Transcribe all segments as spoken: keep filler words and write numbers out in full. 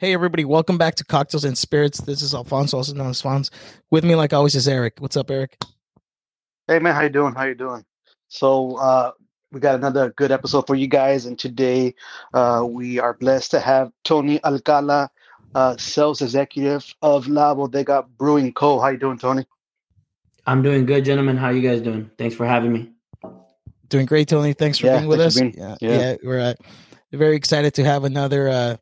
Hey, everybody. Welcome back to Cocktails and Spirits. This is Alfonso, also known as Fons. With me, like always, is Erik. What's up, Erik? Hey, man. How you doing? How you doing? So uh, we got another good episode for you guys. And today uh, we are blessed to have Tony Alcala, uh, sales executive of La Bodega Brewing Co. How you doing, Tony? I'm doing good, gentlemen. How you guys doing? Thanks for having me. Doing great, Tony. Thanks for yeah, being with us. Being, yeah, yeah. yeah, we're uh, very excited to have another uh,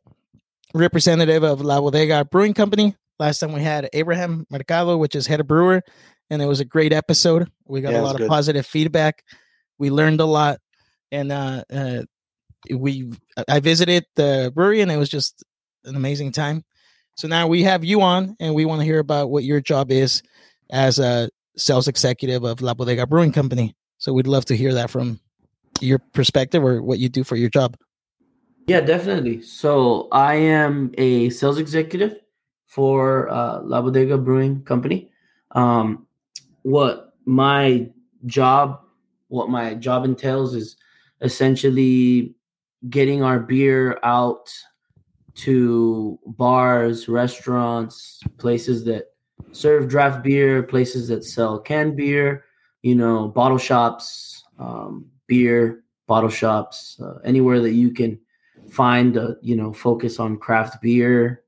representative of La Bodega Brewing Company. Last time we had Abraham Mercado, which is head of brewer, and it was a great episode. We got yeah, a lot of good. positive feedback. We learned a lot, and uh, uh, we I visited the brewery, and it was just an amazing time. So now we have you on, and we want to hear about what your job is as a sales executive of La Bodega Brewing Company. So we'd love to hear that from your perspective or what you do for your job. Yeah, definitely. So I am a sales executive for uh, La Bodega Brewing Company. Um, what my job, what my job entails is essentially getting our beer out to bars, restaurants, places that serve draft beer, places that sell canned beer, you know, bottle shops, um, beer, bottle shops, uh, anywhere that you can find a, you know, focus on craft beer.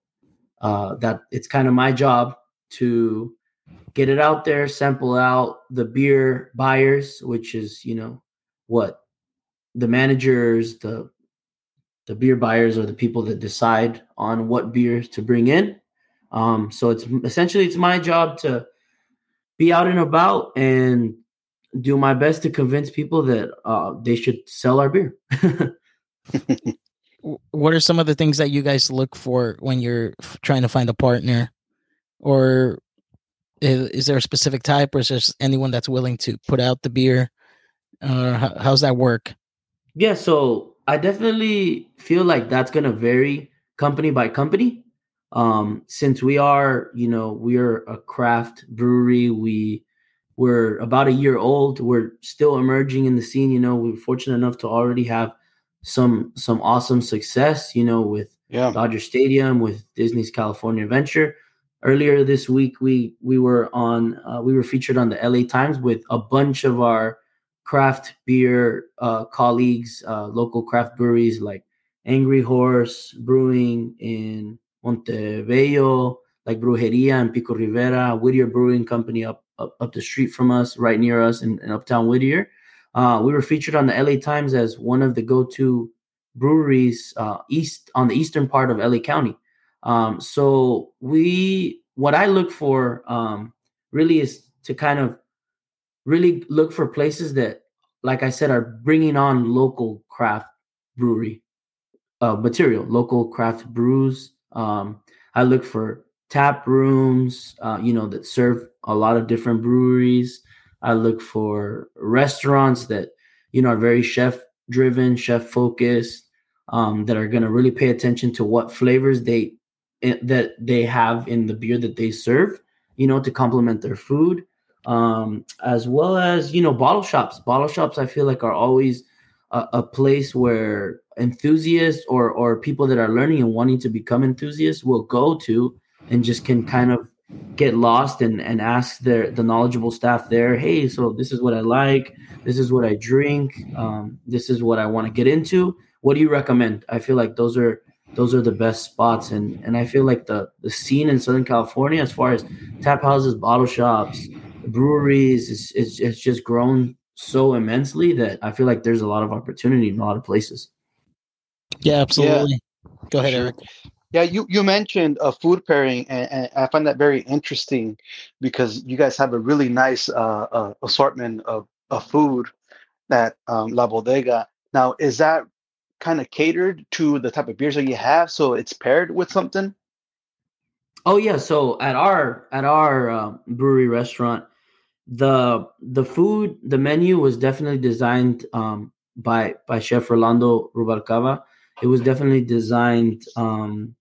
Uh, that it's kind of my job to get it out there, sample out the beer buyers, which is, you know, what the managers, the, the beer buyers are the people that decide on what beers to bring in. Um, so it's essentially, it's my job to be out and about and do my best to convince people that uh, they should sell our beer. What are some of the things that you guys look for when you're trying to find a partner, or is, is there a specific type, or is there anyone that's willing to put out the beer? Uh, how, how's that work? Yeah. So I definitely feel like that's going to vary company by company. Um, since we are, you know, we're a craft brewery, we we're about a year old. We're still emerging in the scene. You know, we're fortunate enough to already have some, some awesome success, you know, with yeah. Dodger Stadium, with Disney's California Adventure. Earlier this week, we, we were on, uh, we were featured on the L A Times with a bunch of our craft beer, uh, colleagues, uh, local craft breweries like Angry Horse Brewing in Montebello, like Brujeria and Pico Rivera, Whittier Brewing Company up, up, up the street from us, right near us in, in Uptown Whittier. Uh, we were featured on the L A Times as one of the go-to breweries uh, east on the eastern part of L A County. Um, so we, what I look for um, really is to kind of really look for places that, like I said, are bringing on local craft brewery uh, material, local craft brews. Um, I look for tap rooms, uh, you know, that serve a lot of different breweries. I look for restaurants that, you know, are very chef driven, chef focused, um, that are going to really pay attention to what flavors they, that they have in the beer that they serve, you know, to complement their food. Um, as well as, you know, bottle shops, bottle shops, I feel like are always a, a place where enthusiasts or or people that are learning and wanting to become enthusiasts will go to and just can kind of get lost and, and ask their the knowledgeable staff there, hey, so this is what I like, this is what I drink, um, this is what I want to get into. What do you recommend? I feel like those are those are the best spots, and and I feel like the the scene in Southern California as far as tap houses, bottle shops, breweries, is it's, it's just grown so immensely that I feel like there's a lot of opportunity in a lot of places. Yeah, absolutely. Yeah. Go ahead, Erik. Yeah, you, you mentioned a food pairing, and, and I find that very interesting because you guys have a really nice uh, uh, assortment of, of food at um, La Bodega. Now, is that kind of catered to the type of beers that you have, so it's paired with something? Oh yeah, so at our at our uh, brewery restaurant, the the food, the menu was definitely designed um, by by Chef Rolando Rubalcava. It was definitely designed, um,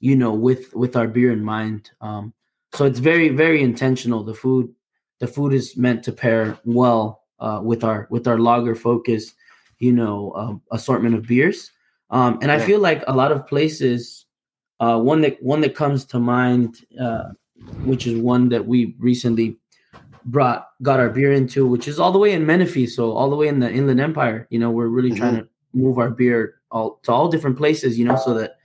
you know, with, with our beer in mind. Um, so it's very, very intentional. The food, the food is meant to pair well uh, with our with our lager focused, you know, um, assortment of beers. Um, and yeah. I feel like a lot of places Uh, one that one that comes to mind, uh, which is one that we recently brought got our beer into, which is all the way in Menifee, so all the way in the Inland Empire. You know, we're really mm-hmm. trying to move our beer all to all different places, you know, so that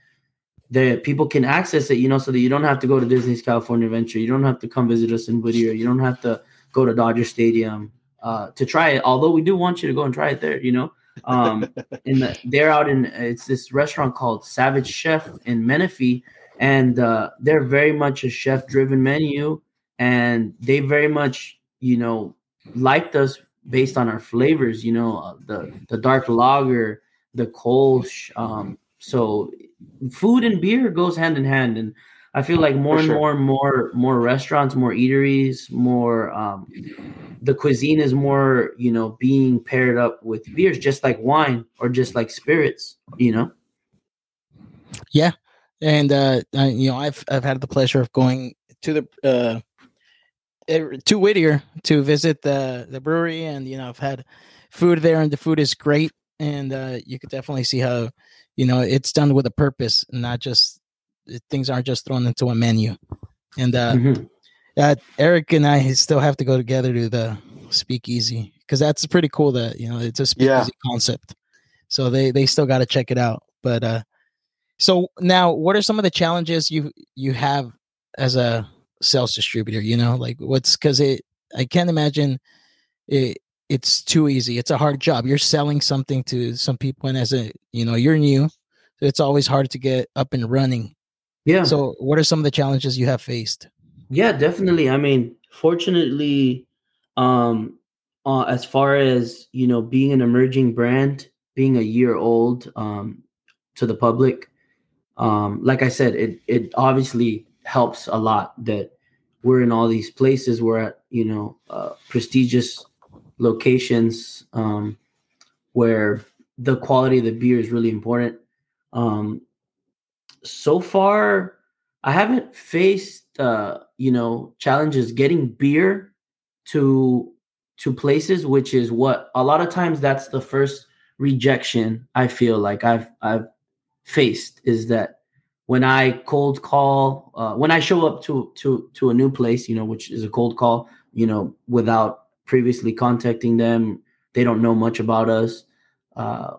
that people can access it, you know, so that you don't have to go to Disney's California Adventure, you don't have to come visit us in Whittier, you don't have to go to Dodger Stadium uh, to try it. Although we do want you to go and try it there, you know. um in the they're out in it's this restaurant called Savage Chef in Menifee, and uh they're very much a chef driven menu, and they very much, you know, liked us based on our flavors, you know, uh, the the dark lager, the Kolsch. Um so food and beer goes hand in hand, and I feel like more and sure. more and more more restaurants, more eateries, more um, the cuisine is more, you know, being paired up with beers, just like wine or just like spirits, you know. Yeah, and uh, I, you know, I've I've had the pleasure of going to the uh, to Whittier to visit the the brewery, and you know, I've had food there, and the food is great, and uh, you could definitely see how, you know, it's done with a purpose, not just. Things aren't just thrown into a menu. And uh, mm-hmm. uh, Erik and I still have to go together to the speakeasy, because that's pretty cool that, you know, it's a speakeasy yeah. concept. So they, they still got to check it out. But uh, so now, what are some of the challenges you you have as a sales distributor? You know, like what's because it I can't imagine it. It's too easy. It's a hard job. You're selling something to some people, and as a you know, you're new, so it's always hard to get up and running. Yeah. So what are some of the challenges you have faced? Yeah, definitely. I mean, fortunately, um, uh, as far as, you know, being an emerging brand, being a year old um, to the public, um, like I said, it it obviously helps a lot that we're in all these places. We're at, you know, uh, prestigious locations um, where the quality of the beer is really important. Um So far, I haven't faced, uh, you know, challenges getting beer to to places, which is what a lot of times that's the first rejection I feel like I've I've faced, is that when I cold call, uh, when I show up to to to a new place, you know, which is a cold call, you know, without previously contacting them, they don't know much about us. Uh,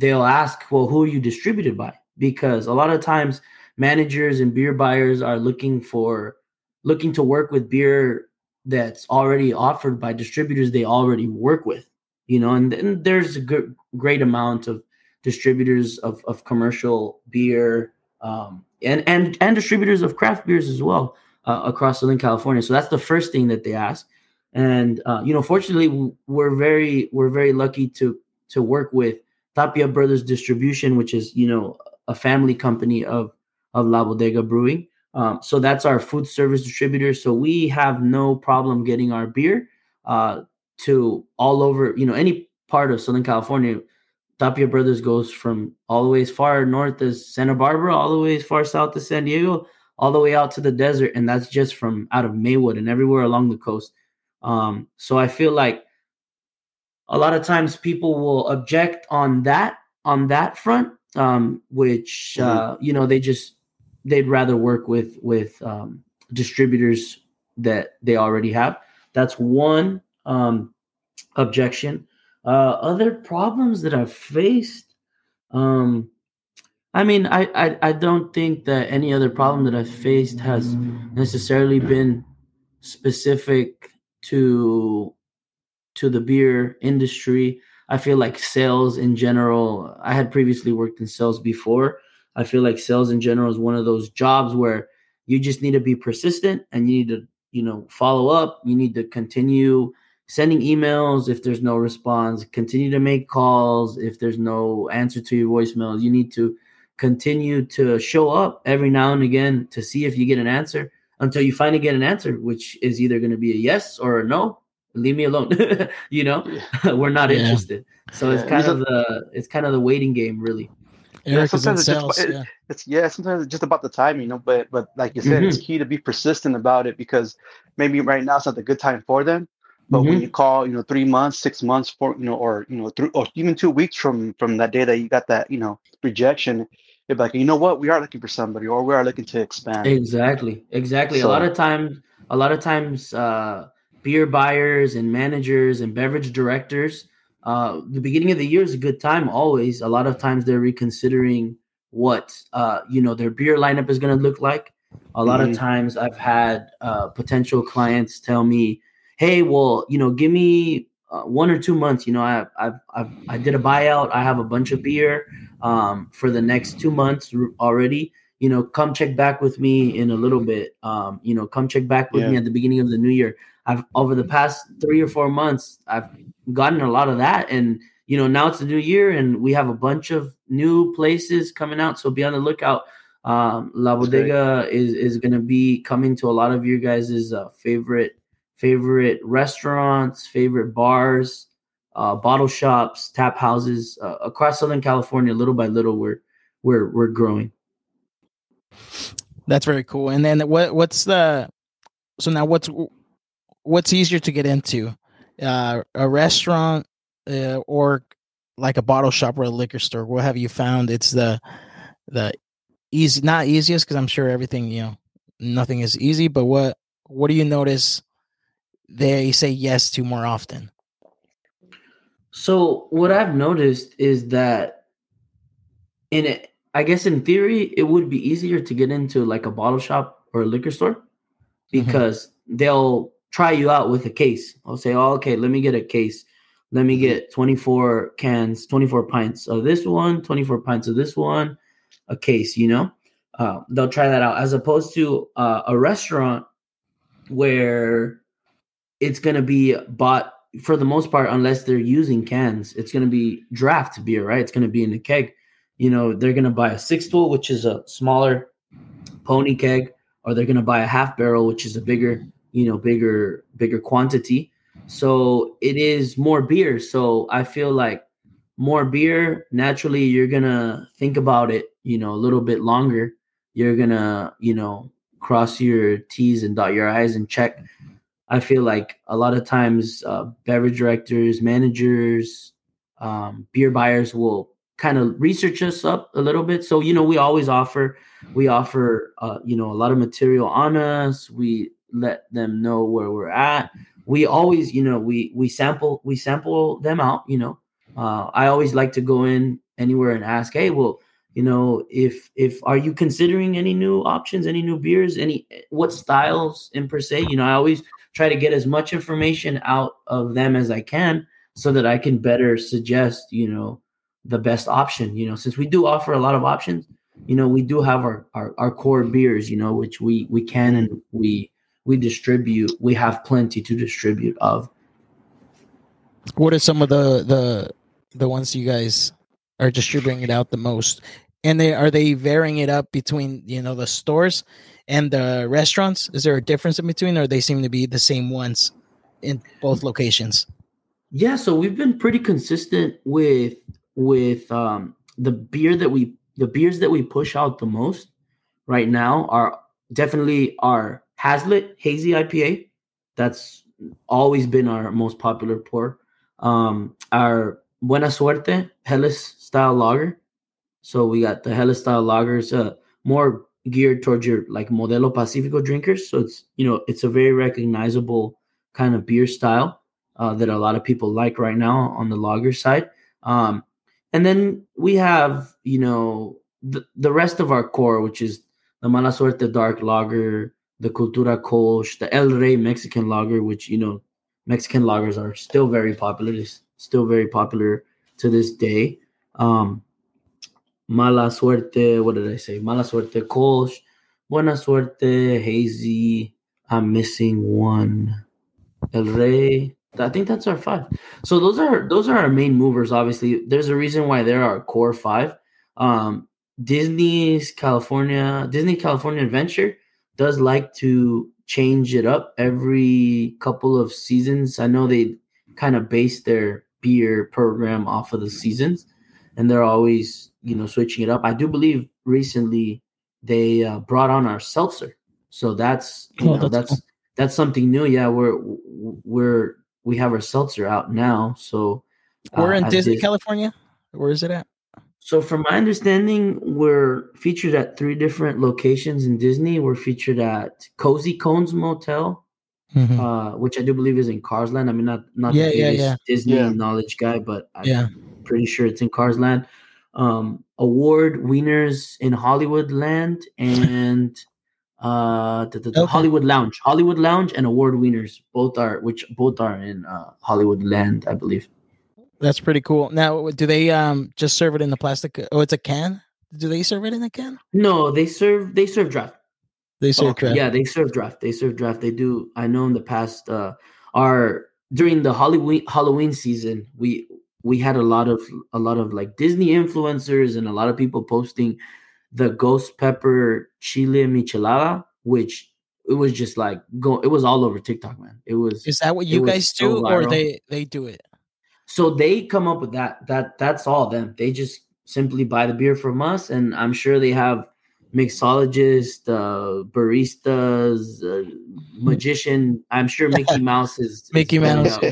they'll ask, well, who are you distributed by? Because a lot of times managers and beer buyers are looking for looking to work with beer that's already offered by distributors they already work with, you know, and, and there's a good, great amount of distributors of, of commercial beer um, and, and, and distributors of craft beers as well uh, across Southern California. So that's the first thing that they ask. And, uh, you know, fortunately, we're very we're very lucky to to work with Tapia Brothers Distribution, which is, you know, a family company of, of La Bodega Brewing. Um, so that's our food service distributor. So we have no problem getting our beer uh, to all over, you know, any part of Southern California. Tapia Brothers goes from all the way as far north as Santa Barbara, all the way as far south as San Diego, all the way out to the desert. And that's just from out of Maywood and everywhere along the coast. Um, so I feel like a lot of times people will object on that, on that front. Um, which, uh, you know, they just, they'd rather work with, with, um, distributors that they already have. That's one, um, objection. Uh, other problems that I've faced. Um, I mean, I, I, I don't think that any other problem that I've faced has necessarily been specific to, to the beer industry. I feel like sales in general, I had previously worked in sales before. I feel like sales in general is one of those jobs where you just need to be persistent, and you need to, you know, follow up. You need to continue sending emails if there's no response, continue to make calls if there's no answer to your voicemails. You need to continue to show up every now and again to see if you get an answer, until you finally get an answer, which is either going to be a yes or a no. Leave me alone. You know, we're not yeah. interested. So yeah. it's kind yeah. of the it's kind of the waiting game, really. Yeah, sometimes it's, sales, just, yeah. It, it's yeah, sometimes it's just about the time, you know. But but like you said, mm-hmm. it's key to be persistent about it, because maybe right now it's not a good time for them. But mm-hmm. when you call, you know, three months, six months, four, you know, or you know, three, or even two weeks from from that day that you got that, you know, rejection, it'd be like, you know what, we are looking for somebody, or we are looking to expand. Exactly, exactly. So, a lot of times, a lot of times, uh, beer buyers and managers and beverage directors, uh, the beginning of the year is a good time. Always, a lot of times they're reconsidering what uh, you know, their beer lineup is going to look like. A lot mm-hmm. of times, I've had uh, potential clients tell me, "Hey, well, you know, give me." Uh, one or two months, you know, I I I I did a buyout. I have a bunch of beer um, for the next two months already. You know, come check back with me in a little bit. Um, you know, come check back with yeah. me at the beginning of the new year. I've over the past three or four months, I've gotten a lot of that, and you know, now it's the new year, and we have a bunch of new places coming out. So be on the lookout. Um, La Bodega is is going to be coming to a lot of your guys' uh, favorite. favorite restaurants, favorite bars, uh, bottle shops, tap houses uh, across Southern California. Little by little, we're we're we're growing. That's very cool. And then what what's the so now what's what's easier to get into, uh, a restaurant uh, or like a bottle shop or a liquor store? What have you found? It's the the easy, not easiest, because I'm sure everything, you know, nothing is easy. But what what do you notice they say yes to more often? So what I've noticed is that in it, I guess in theory, it would be easier to get into like a bottle shop or a liquor store because mm-hmm. they'll try you out with a case. I'll say, oh, okay, let me get a case. Let me get twenty-four cans, twenty-four pints of this one, twenty-four pints of this one, a case, you know, uh, they'll try that out as opposed to uh, a restaurant where it's going to be bought for the most part, unless they're using cans. It's going to be draft beer, right? It's going to be in a keg. You know, they're going to buy a six tool, which is a smaller pony keg, or they're going to buy a half barrel, which is a bigger, you know, bigger, bigger quantity. So it is more beer. So I feel like more beer, naturally, you're going to think about it, you know, a little bit longer. You're going to, you know, cross your T's and dot your I's and check. I feel like a lot of times uh, beverage directors, managers, um, beer buyers will kind of research us up a little bit. So, you know, we always offer, we offer, uh, you know, a lot of material on us. We let them know where we're at. We always, you know, we, we sample, we sample them out, you know. Uh, I always like to go in anywhere and ask, hey, well, you know, if, if, are you considering any new options, any new beers, any, what styles in per se? You know, I always try to get as much information out of them as I can so that I can better suggest, you know, the best option, you know, since we do offer a lot of options. You know, we do have our, our, our core beers, you know, which we, we can, and we, we distribute, we have plenty to distribute of. What are some of the, the, the ones you guys are distributing it out the most? And they, are they varying it up between, you know, the stores and the restaurants? Is there a difference in between, or they seem to be the same ones in both locations? Yeah, so we've been pretty consistent with with um, the beer that we the beers that we push out the most right now are definitely our Hazlitt Hazy I P A. That's always been our most popular pour. Um, our Buena Suerte Helles style lager. So we got the Helles style lagers, uh, more geared towards your like Modelo Pacifico drinkers. So it's, you know, it's a very recognizable kind of beer style uh, that a lot of people like right now on the lager side. Um, and then we have, you know, the, the rest of our core, which is the Mala Suerte dark lager, the Cultura Kolsch, the El Rey Mexican lager, which, you know, Mexican lagers are still very popular. It's still very popular to this day. Um, Mala Suerte, what did I say? Mala Suerte Kolsch, Buena Suerte, Hazy. I'm missing one. El Rey. I think that's our five. So those are those are our main movers, obviously. There's a reason why they're our core five. Um, Disney's California, Disney California Adventure does like to change it up every couple of seasons. I know they kind of base their beer program off of the seasons, and they're always, you know, switching it up. I do believe recently they uh, brought on our seltzer, so that's you oh, know that's that's, cool. that's something new. Yeah, we're we're we have our seltzer out now. So uh, we're in Disney, Disney, California. Where is it at? So from my understanding, we're featured at three different locations in Disney. We're featured at Cozy Cones Motel, mm-hmm. uh, which I do believe is in Cars Land. I mean, not not yeah, the yeah, yeah. Disney yeah. knowledge guy, but I'm yeah. pretty sure it's in Cars Land. Um, Award Winners in Hollywood Land and uh, the, the, the okay. Hollywood Lounge. Hollywood Lounge and Award Winners, both are which both are in uh, Hollywood Land, I believe. That's pretty cool. Now, do they um, just serve it in the plastic? Oh, it's a can? Do they serve it in a can? No, they serve they serve draft. They serve oh, draft. Yeah, they serve draft. They serve draft. They do. I know in the past, uh, our during the Halloween Halloween season, we we had a lot of a lot of like Disney influencers and a lot of people posting the ghost pepper chile michelada, which it was just like go. It was all over TikTok, man. It was. Is that what you guys do, so or they, they do it? So they come up with that. That that's all them. They just simply buy the beer from us, and I'm sure they have mixologists, uh, baristas, uh, magician. I'm sure Mickey Mouse is, is Mickey Mouse out,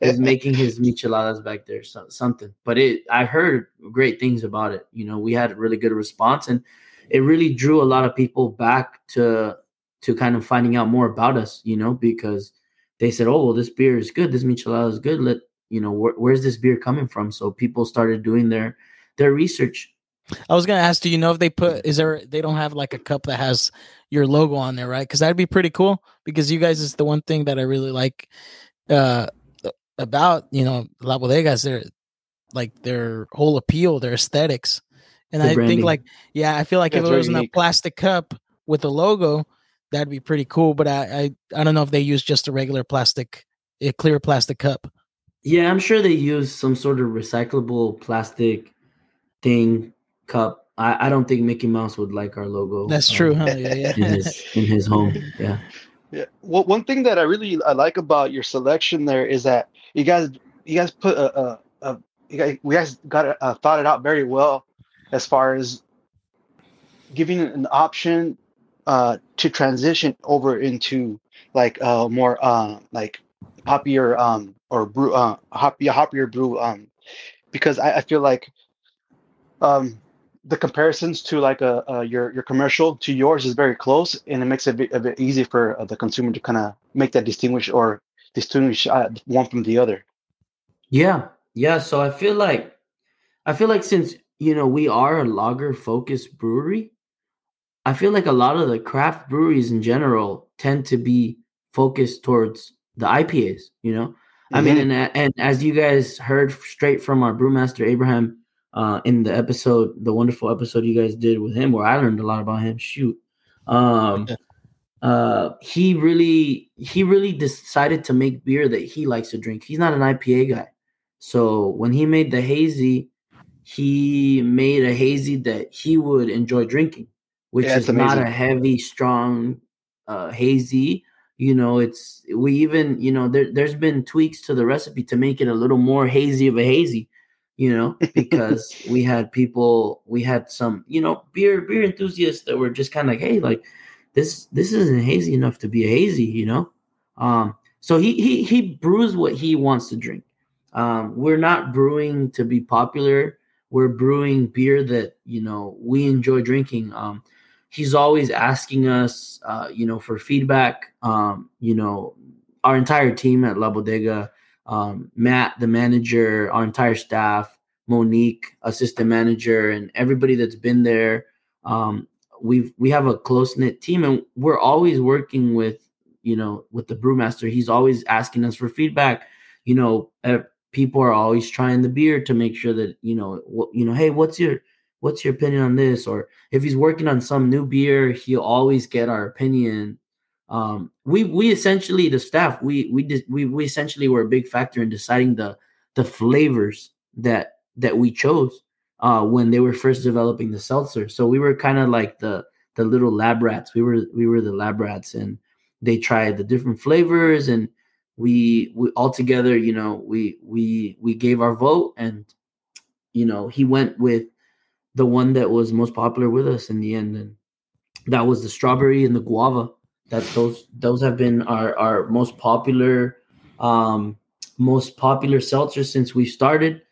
is making his micheladas back there, so, something. But it, I heard great things about it. You know, we had a really good response, and it really drew a lot of people back to to kind of finding out more about us. You know, because they said, "Oh, well, this beer is good. This michelada is good. Let." You know, wh- where's this beer coming from? So people started doing their their research. I was going to ask, do you know if they put, is there, they don't have like a cup that has your logo on there, right? Because that'd be pretty cool because you guys is the one thing that I really like uh, about, you know, La Bodegas, their, like their whole appeal, their aesthetics. And the I branding. think like, yeah, I feel like That's if it was in a plastic cup with a logo, that'd be pretty cool. But I, I, I don't know if they use just a regular plastic, a clear plastic cup. Yeah, I'm sure they use some sort of recyclable plastic thing, cup. I, I don't think Mickey Mouse would like our logo. That's um, true, huh? Yeah, yeah. In his, in his home, yeah. Yeah. Well, one thing that I really I like about your selection there is that you guys, you guys put a, a, a you guys, we guys got a, a thought it out very well as far as giving an option uh, to transition over into like a more uh, like hoppier um. or brew, uh, hoppy, hoppier brew, um, because I, I feel like um, the comparisons to like a, a your your commercial to yours is very close, and it makes it a bit, a bit easy for uh, the consumer to kind of make that distinguish or distinguish uh, one from the other. Yeah, yeah. So I feel like I feel like since you know we are a lager focused brewery, I feel like a lot of the craft breweries in general tend to be focused towards the I P As, you know. I mean, and, and as you guys heard straight from our brewmaster, Abraham, uh, in the episode, the wonderful episode you guys did with him, where I learned a lot about him. Shoot. Um, uh, he really, he really decided to make beer that he likes to drink. He's not an I P A guy. So when he made the hazy, he made a hazy that he would enjoy drinking, which yeah, is amazing. Not a heavy, strong uh, hazy. You know, it's we even, you know, there, there's been tweaks to the recipe to make it a little more hazy of a hazy, you know, because we had people, we had some, you know, beer beer enthusiasts that were just kind of like, hey, like this this isn't hazy enough to be a hazy, you know. Um, so he he he brews what he wants to drink. Um, we're not brewing to be popular. We're brewing beer that, you know, we enjoy drinking. Um, He's always asking us, uh, you know, for feedback. Um, you know, our entire team at La Bodega, um, Matt, the manager, our entire staff, Monique, assistant manager, and everybody that's been there. Um, we've we have a close knit team, and we're always working with, you know, with the brewmaster. He's always asking us for feedback. You know, uh, people are always trying the beer to make sure that you know, wh- you know, hey, what's your What's your opinion on this? Or if he's working on some new beer, he'll always get our opinion. Um, we we essentially the staff we we did, we we essentially were a big factor in deciding the the flavors that that we chose uh, when they were first developing the seltzer. So we were kind of like the the little lab rats. We were we were the lab rats, and they tried the different flavors, and we we all together, you know, we we we gave our vote, and you know, he went with the one that was most popular with us in the end. And that was the strawberry and the guava. That those those have been our, our most popular um, most popular seltzer since we started.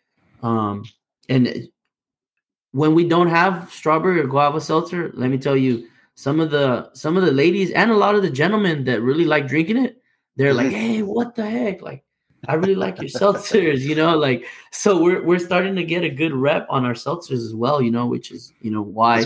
Um, and it, when we don't have strawberry or guava seltzer, let me tell you, some of the some of the ladies and a lot of the gentlemen that really like drinking it, they're like, hey, what the heck? Like, I really like your seltzers, you know, like, so we're we're starting to get a good rep on our seltzers as well, you know, which is, you know, why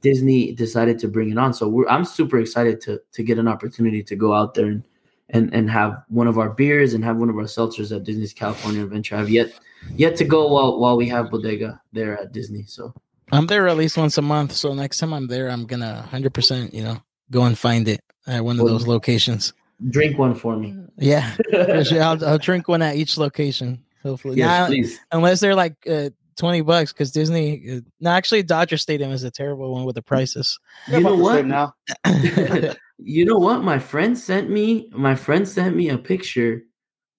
Disney decided to bring it on. So we're, I'm super excited to to get an opportunity to go out there and, and, and have one of our beers and have one of our seltzers at Disney's California Adventure. I've yet yet to go while while we have Bodega there at Disney. So I'm there at least once a month. So next time I'm there, I'm going to one hundred percent, you know, go and find it at one of those locations. Drink one for me. Yeah, I'll, I'll drink one at each location. Hopefully, yes, now, please. Unless they're like uh, twenty bucks, because Disney. Uh, no, actually, Dodger Stadium is a terrible one with the prices. You know what? Now, you know what? My friend sent me. My friend sent me a picture.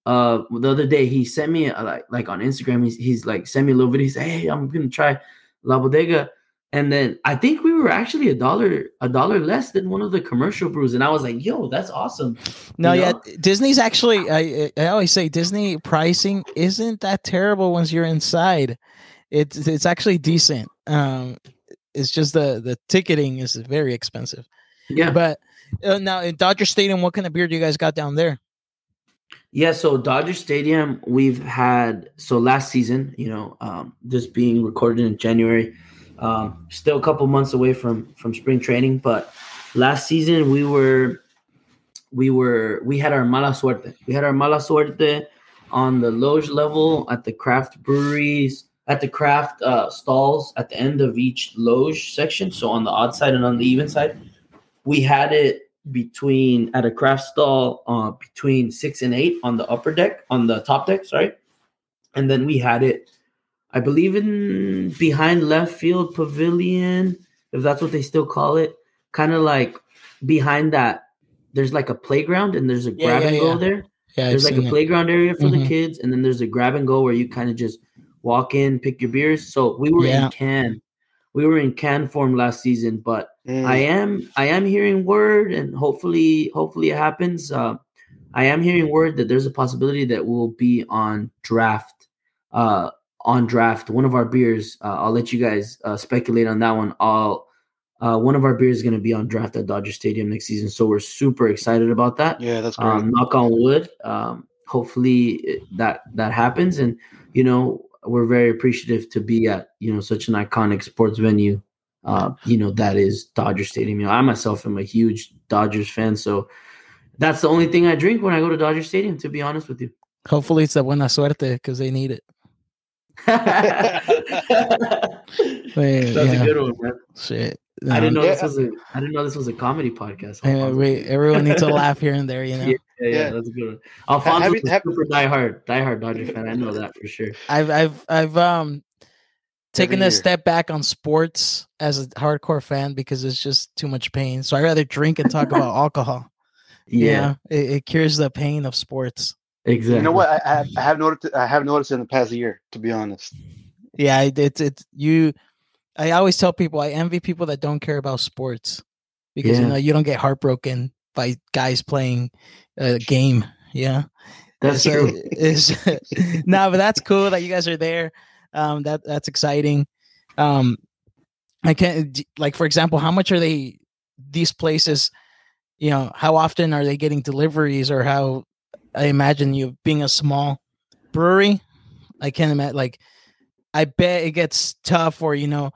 Uh, the other day, he sent me a, like like on Instagram. He's he's like sent me a little video. He said, "Hey, I'm gonna try La Bodega." And then I think we were actually a dollar a dollar less than one of the commercial brews. And I was like, yo, that's awesome. No, you know? Yeah. Disney's actually, I I always say Disney pricing isn't that terrible once you're inside. It's it's actually decent. Um, it's just the, the ticketing is very expensive. Yeah. But uh, now in Dodger Stadium, what kind of beer do you guys got down there? Yeah, so Dodger Stadium, we've had, so last season, you know, um, this being recorded in January, Um, still a couple months away from, from spring training, but last season we were we were we had our Mala Suerte. We had our Mala Suerte on the loge level at the craft breweries, at the craft uh, stalls at the end of each loge section. So on the odd side and on the even side, we had it between at a craft stall uh, between six and eight on the upper deck, on the top deck, sorry, and then we had it, I believe, in behind left field pavilion, if that's what they still call it, kind of like behind that. There's like a playground and there's a grab yeah, yeah, and go yeah. there. Yeah, there's I've like a it. playground area for mm-hmm. the kids. And then there's a grab and go where you kind of just walk in, pick your beers. So we were yeah. in can. We were in can form last season, but mm. I am I am hearing word, and hopefully hopefully it happens. Uh, I am hearing word that there's a possibility that we'll be on draft uh on draft one of our beers. uh, I'll let you guys uh, speculate on that one. I'll uh, one of our beers is going to be on draft at Dodger Stadium next season, so we're super excited about that. Yeah, that's great. Um, knock on wood. Um, hopefully that that happens, and you know, we're very appreciative to be at, you know, such an iconic sports venue. Uh, you know, that is Dodger Stadium. You know, I myself am a huge Dodgers fan, so that's the only thing I drink when I go to Dodger Stadium, to be honest with you. Hopefully it's a Buena Suerte because they need it. Wait, that's yeah. a good one, man. Shit, um, I didn't know yeah. this was a. I didn't know this was a comedy podcast. Hey, wait, everyone needs to laugh here and there, you know. Yeah, yeah, yeah, yeah. That's a good one. Alfonso have, have, super diehard, diehard Dodger fan. I know that for sure. I've, I've, I've um, taken a step back on sports as a hardcore fan because it's just too much pain. So I rather drink and talk about alcohol. Yeah, you know? it, it cures the pain of sports. Exactly. You know what? I, I, have, I have noticed. I have noticed in the past year, to be honest. Yeah, it's it's it, you. I always tell people I envy people that don't care about sports because yeah. you know, you don't get heartbroken by guys playing a game. Yeah, that's so true. No, but that's cool that you guys are there. Um, that that's exciting. Um, I can't like for example, how much are they? These places, you know, how often are they getting deliveries or how? I imagine you being a small brewery. I can't imagine. Like, I bet it gets tough. Or you know,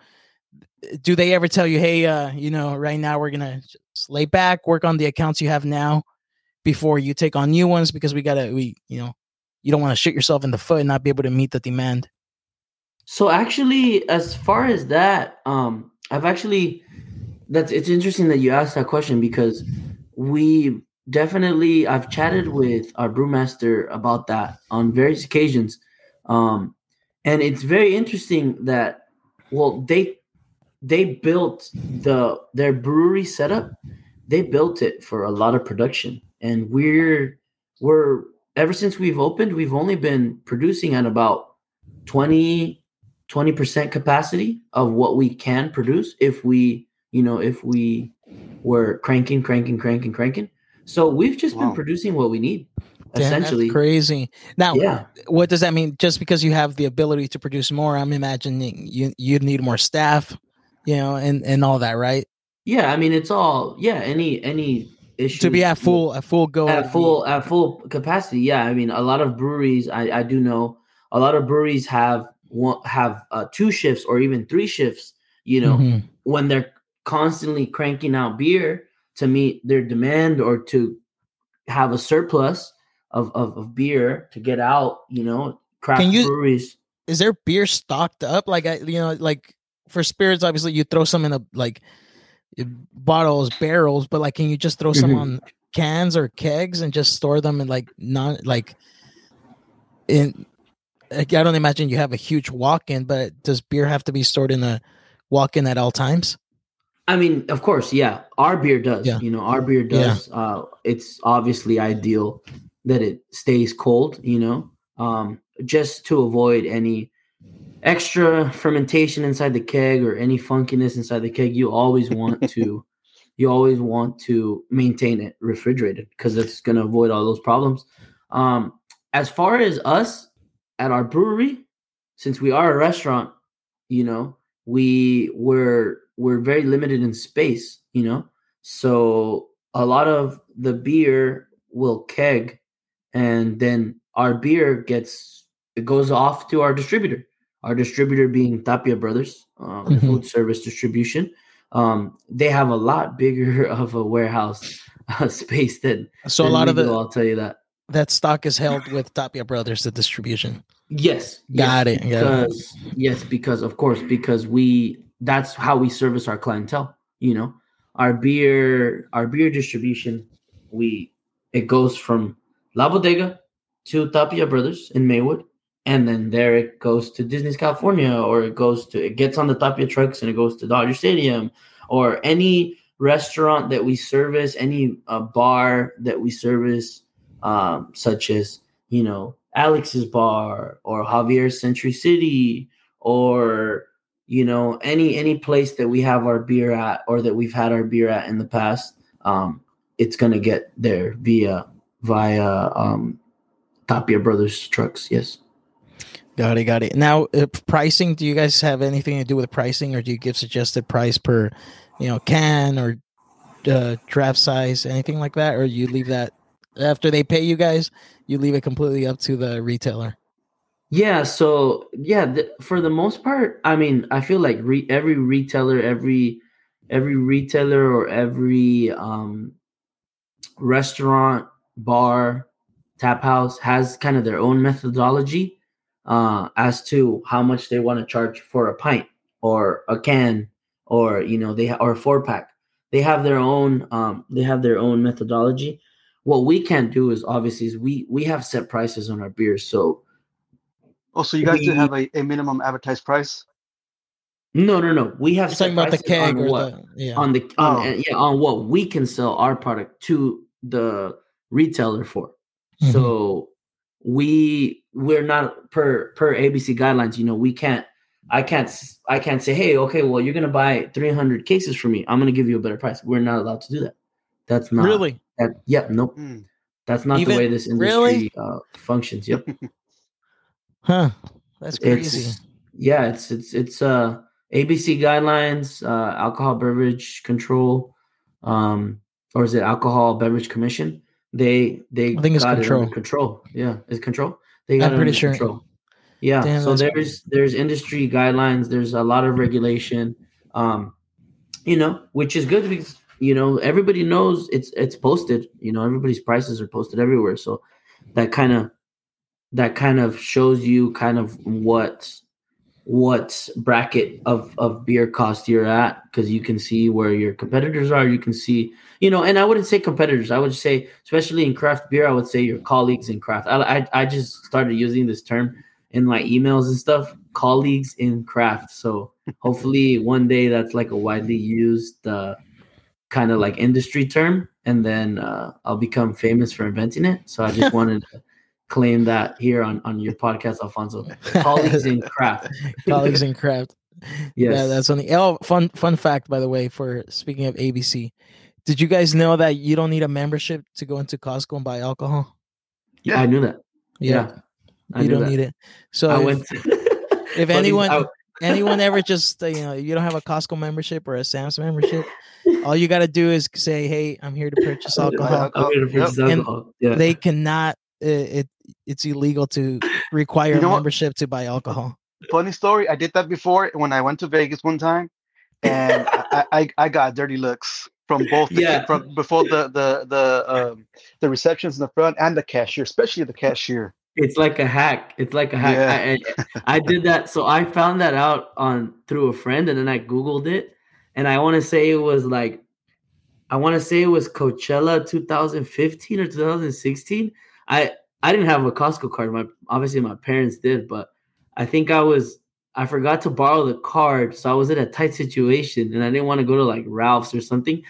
do they ever tell you, "Hey, uh, you know, right now we're gonna just lay back, work on the accounts you have now, before you take on new ones because we gotta, we, you know, you don't want to shoot yourself in the foot and not be able to meet the demand." So actually, as far as that, um, I've actually that's it's interesting that you asked that question because we. Definitely, I've chatted with our brewmaster about that on various occasions, um, and it's very interesting that well, they they built the their brewery setup. They built it for a lot of production, and we're we're ever since we've opened, we've only been producing at about twenty percent capacity of what we can produce if we you know if we were cranking, cranking, cranking, cranking. So we've just wow. been producing what we need. essentially. Damn, that's crazy. Now, yeah. What does that mean? Just because you have the ability to produce more, I'm imagining you, you'd need more staff, you know, and, and all that, right? Yeah. I mean, it's all, yeah, any, any issue. To be at full, at full go. At full, at full capacity. Yeah. I mean, a lot of breweries, I, I do know a lot of breweries have one, have uh, two shifts or even three shifts, you know, mm-hmm. when they're constantly cranking out beer to meet their demand or to have a surplus of, of, of beer to get out, you know, craft Can you, breweries. Is there beer stocked up? Like, I, you know, like for spirits, obviously you throw some in a, like, bottles, barrels, but like, can you just throw some mm-hmm. on cans or kegs and just store them in like not like in? Like, I don't imagine you have a huge walk-in, but does beer have to be stored in a walk-in at all times? I mean, of course, yeah. Our beer does. Yeah. You know, our beer does. Yeah. Uh, it's obviously ideal that it stays cold. You know, um, just to avoid any extra fermentation inside the keg or any funkiness inside the keg. You always want to, you always want to maintain it refrigerated because it's going to avoid all those problems. Um, as far as us at our brewery, since we are a restaurant, you know, we were. We're very limited in space, you know, so a lot of the beer will keg and then our beer gets, it goes off to our distributor, our distributor being Tapia Brothers, um, mm-hmm. food service distribution. Um, they have a lot bigger of a warehouse uh, space than, so than a lot of it, I'll tell you that. That stock is held with Tapia Brothers, the distribution. Yes. Got yes, it. Because, yeah. Yes, because of course, because we, that's how we service our clientele, you know, our beer, our beer distribution. We, it goes from La Bodega to Tapia Brothers in Maywood. And then there it goes to Disney's California, or it goes to, it gets on the Tapia trucks and it goes to Dodger Stadium or any restaurant that we service, any uh, bar that we service, um, such as, you know, Alex's Bar or Javier's Century City or, you know, any any place that we have our beer at or that we've had our beer at in the past, um, it's going to get there via via um, Tapia Brothers trucks. Yes. Got it. Got it. Now, uh, pricing, do you guys have anything to do with pricing or do you give suggested price per, you know, can or uh, draft size, anything like that? Or you leave that after they pay you guys, you leave it completely up to the retailer? Yeah. So yeah, th- for the most part, I mean, I feel like re- every retailer, every, every retailer or every um, restaurant, bar, tap house has kind of their own methodology uh, as to how much they want to charge for a pint or a can or, you know, they ha- or a four pack. They have their own, um, they have their own methodology. What we can't do is obviously is we, we have set prices on our beers. So, Oh, so you guys we, didn't have a, a minimum advertised price? No, no, no. We have set prices about the keg on what, the, yeah. on the on, oh. yeah, on what we can sell our product to the retailer for. Mm-hmm. So we we're not per per A B C guidelines. You know, we can't. I can't. I can't say, hey, okay, well, you're gonna buy three hundred cases from me. I'm gonna give you a better price. We're not allowed to do that. That's not really. That, yeah, nope. Mm. That's not Even, the way this industry really? uh, functions. Yep. Huh. That's crazy. It's, yeah, it's it's it's uh A B C guidelines, uh alcohol beverage control, um or is it alcohol beverage commission? They they I think got it's control. It under control. Yeah, is control? They got I'm it pretty under sure. control. Yeah. Damn, so there's crazy. There's industry guidelines, there's a lot of regulation, um, you know, which is good because you know, everybody knows it's it's posted, you know, everybody's prices are posted everywhere. So that kind of That kind of shows you kind of what what bracket of, of beer cost you're at because you can see where your competitors are. You can see, you know, and I wouldn't say competitors. I would say, especially in craft beer, I would say your colleagues in craft. I I, I just started using this term in my emails and stuff, colleagues in craft. So hopefully one day that's like a widely used uh, kind of like industry term, and then uh, I'll become famous for inventing it. So I just wanted to claim that here on, on your podcast, Alfonso. Colleagues in craft. Colleagues in craft. Yes. Yeah, that's funny. Oh, fun fun fact, by the way, for speaking of A B C, did you guys know that you don't need a membership to go into Costco and buy alcohol? Yeah, I knew that. Yeah, yeah. I you don't that. need it. So I if, went to- if anyone I- anyone ever just you know you don't have a Costco membership or a Sam's membership, all you got to do is say, "Hey, I'm here to purchase alcohol." I'm here to purchase yep. alcohol. Yeah. They cannot. It, it it's illegal to require you know a membership what? to buy alcohol. Funny story. I did that before when I went to Vegas one time, and I, I I got dirty looks from both yeah. the, from before the the the um, the receptions in the front and the cashier, especially the cashier. It's like a hack. It's like a hack. Yeah. I, I did that. So I found that out on through a friend, and then I Googled it, and I want to say it was like, I want to say it was Coachella twenty fifteen or twenty sixteen. I I didn't have a Costco card. My obviously my parents did, but I think I was I forgot to borrow the card, so I was in a tight situation, and I didn't want to go to like Ralph's or something.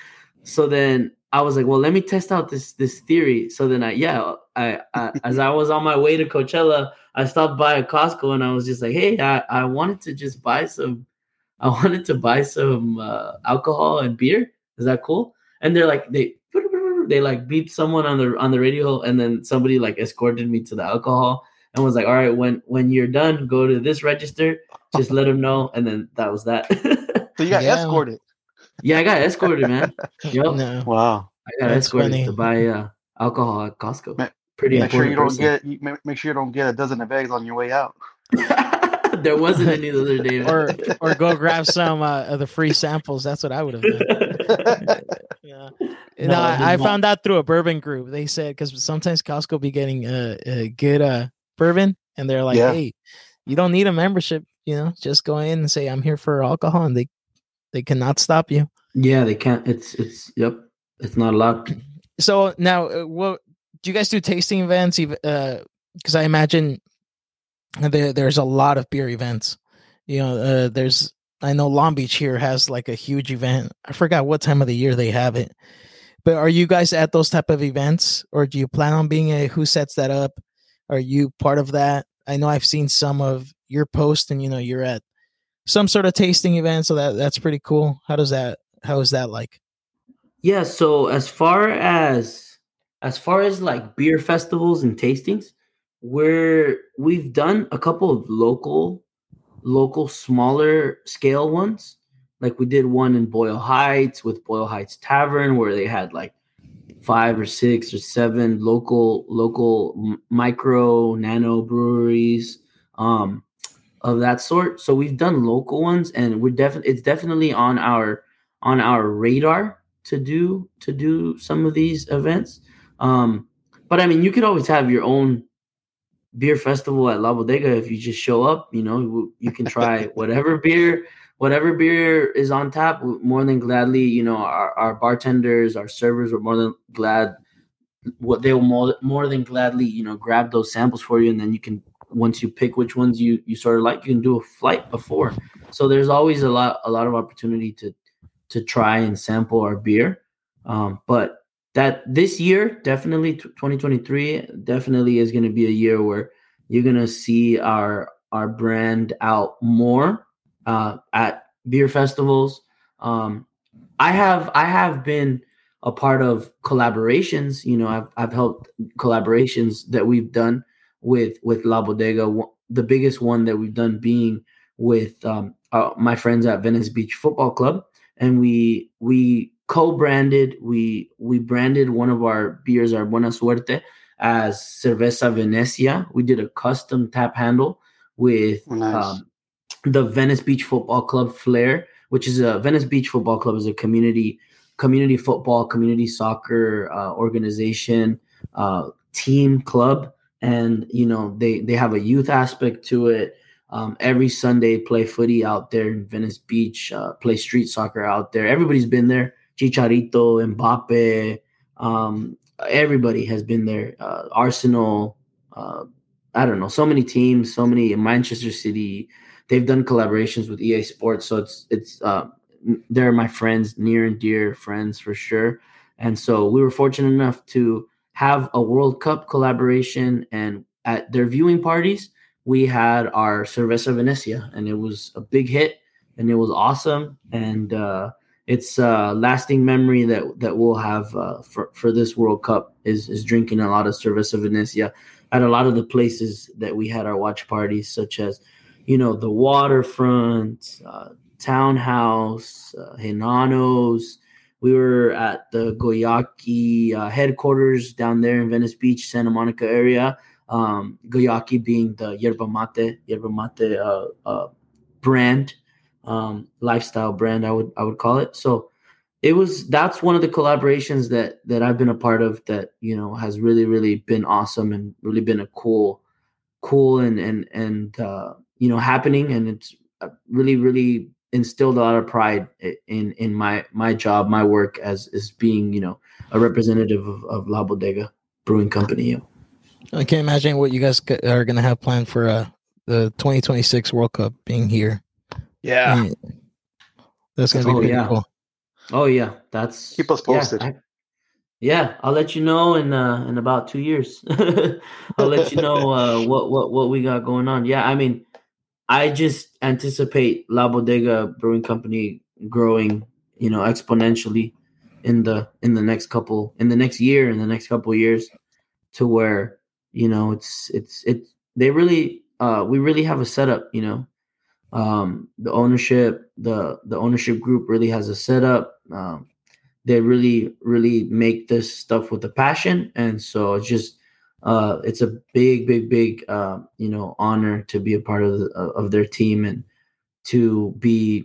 So then I was like, well, let me test out this this theory. So then I yeah, I, I as I was on my way to Coachella, I stopped by a Costco, and I was just like, hey, I, I wanted to just buy some, I wanted to buy some uh, alcohol and beer. Is that cool? And they're like they they like beeped someone on the on the radio, and then somebody like escorted me to the alcohol. And was like, all right, when when you're done, go to this register. Just let them know, and then that was that. So you got yeah. escorted. Yeah, I got escorted, man. Yep. No. Wow, I got That's escorted funny. to buy uh, alcohol at Costco. Ma- Pretty make important. Make sure you person. don't get. Make sure you don't get a dozen of eggs on your way out. There wasn't any the other day. Or or go grab some uh, of the free samples. That's what I would have done. Yeah. No, no, I, I found out through a bourbon group. They said because sometimes Costco be getting uh, a good. Uh, bourbon, and they're like, yeah. hey, you don't need a membership, you know, just go in and say I'm here for alcohol, and they they cannot stop you. Yeah, they can't. It's it's yep, it's not allowed. So now uh, what do you guys do? Tasting events? Uh because I imagine there, there's a lot of beer events, you know. Uh there's I know Long Beach here has like a huge event. I forgot what time of the year they have it, but are you guys at those type of events, or do you plan on being a who sets that up? Are you part of that? I know I've seen some of your posts, and you know you're at some sort of tasting event, so that that's pretty cool. How does that? How is that like? Yeah. So as far as as far as like beer festivals and tastings, we're we've done a couple of local, local smaller scale ones. Like we did one in Boyle Heights with Boyle Heights Tavern, where they had like five or six or seven local local micro nano breweries um, of that sort. So we've done local ones, and we're definitely it's definitely on our on our radar to do to do some of these events. Um, but I mean, you could always have your own beer festival at La Bodega if you just show up. You know, you can try whatever beer. Whatever beer is on tap, more than gladly, you know, our, our bartenders, our servers were more than glad. What they will more, more than gladly, you know, grab those samples for you, and then you can once you pick which ones you, you sort of like, you can do a flight before. So there's always a lot a lot of opportunity to to try and sample our beer. Um, but that this year, definitely twenty twenty-three, definitely is going to be a year where you're going to see our our brand out more. Uh, at beer festivals. Um, I have I have been a part of collaborations. You know, I've I've helped collaborations that we've done with with La Bodega. The biggest one that we've done being with um, uh, my friends at Venice Beach Football Club, and we we co-branded we we branded one of our beers, our Buena Suerte, as Cerveza Venecia. We did a custom tap handle with. Nice. Um, the Venice Beach Football Club flair, which is a Venice Beach Football Club is a community, community football, community soccer uh, organization, uh, team club. And, you know, they, they have a youth aspect to it. Um, every Sunday play footy out there in Venice Beach, uh, play street soccer out there. Everybody's been there. Chicharito, Mbappe, um, everybody has been there. Uh, Arsenal, uh, I don't know, so many teams, so many in Manchester City. They've done collaborations with E A Sports, so it's it's uh, they're my friends, near and dear friends for sure. And so we were fortunate enough to have a World Cup collaboration, and at their viewing parties, we had our Cerveza Venecia, and it was a big hit, and it was awesome. And uh, it's a lasting memory that that we'll have uh, for for this World Cup is is drinking a lot of cerveza Venecia at a lot of the places that we had our watch parties, such as, you know, the Waterfront, uh, Townhouse, uh, Hinano's. We were at the Goyaki uh, headquarters down there in Venice Beach, Santa Monica area. Um, Goyaki being the yerba mate, yerba mate uh, uh, brand, um, lifestyle brand, I would I would call it. So it was that's one of the collaborations that that I've been a part of that, you know, has really really been awesome and really been a cool, cool and and and uh, you know happening, and it's really really. Instilled a lot of pride in in my my job, my work as is being, you know, a representative of, of La Bodega Brewing Company. I can't imagine what you guys are going to have planned for uh, the twenty twenty-six World Cup being here. Yeah, and that's going to be oh, pretty yeah. cool. Oh yeah, that's keep us posted. Yeah, I, yeah I'll let you know in uh, in about two years. I'll let you know uh, what what what we got going on. Yeah, I mean. I just anticipate La Bodega Brewing Company growing, you know, exponentially in the in the next couple in the next year in the next couple of years, to where, you know, it's it's it they really uh, we really have a setup, you know, um, the ownership the the ownership group really has a setup. Um, they really really make this stuff with a passion, and so it's just. Uh, it's a big, big, big, uh, you know, honor to be a part of the, of their team and to be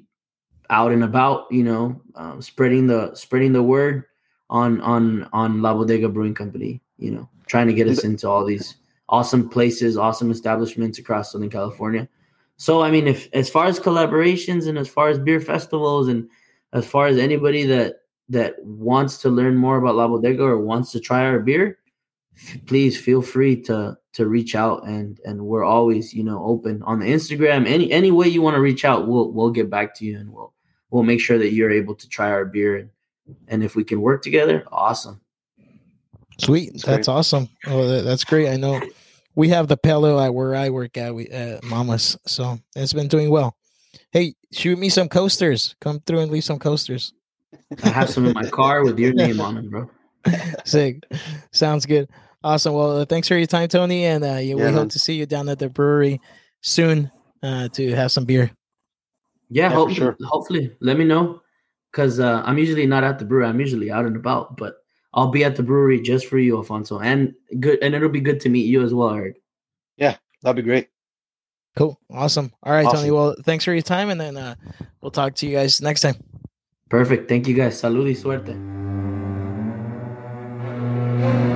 out and about, you know, um, spreading the spreading the word on on on La Bodega Brewing Company. You know, trying to get us into all these awesome places, awesome establishments across Southern California. So, I mean, if as far as collaborations and as far as beer festivals and as far as anybody that that wants to learn more about La Bodega or wants to try our beer. Please feel free to to reach out, and and we're always, you know, open on the Instagram. Any any way you want to reach out, we'll we'll get back to you, and we'll we'll make sure that you're able to try our beer, and, and if we can work together, awesome. Sweet, that's, that's awesome. Oh, that, that's great. I know we have the Palo at where I work at, we uh, Mama's, so it's been doing well. Hey, shoot me some coasters. Come through and leave some coasters. I have some in my car with your name on them, bro. Sick. Sounds good. Awesome. Well, uh, thanks for your time, Tony, and uh, yeah, we man. hope to see you down at the brewery soon uh, to have some beer. Yeah, yeah hopefully, sure. hopefully. Let me know, because uh, I'm usually not at the brewery. I'm usually out and about, but I'll be at the brewery just for you, Alfonso, and good. And it'll be good to meet you as well, Eric. Yeah, that'd be great. Cool. Awesome. All right, awesome. Tony. Well, thanks for your time, and then uh, we'll talk to you guys next time. Perfect. Thank you, guys. Salud y suerte.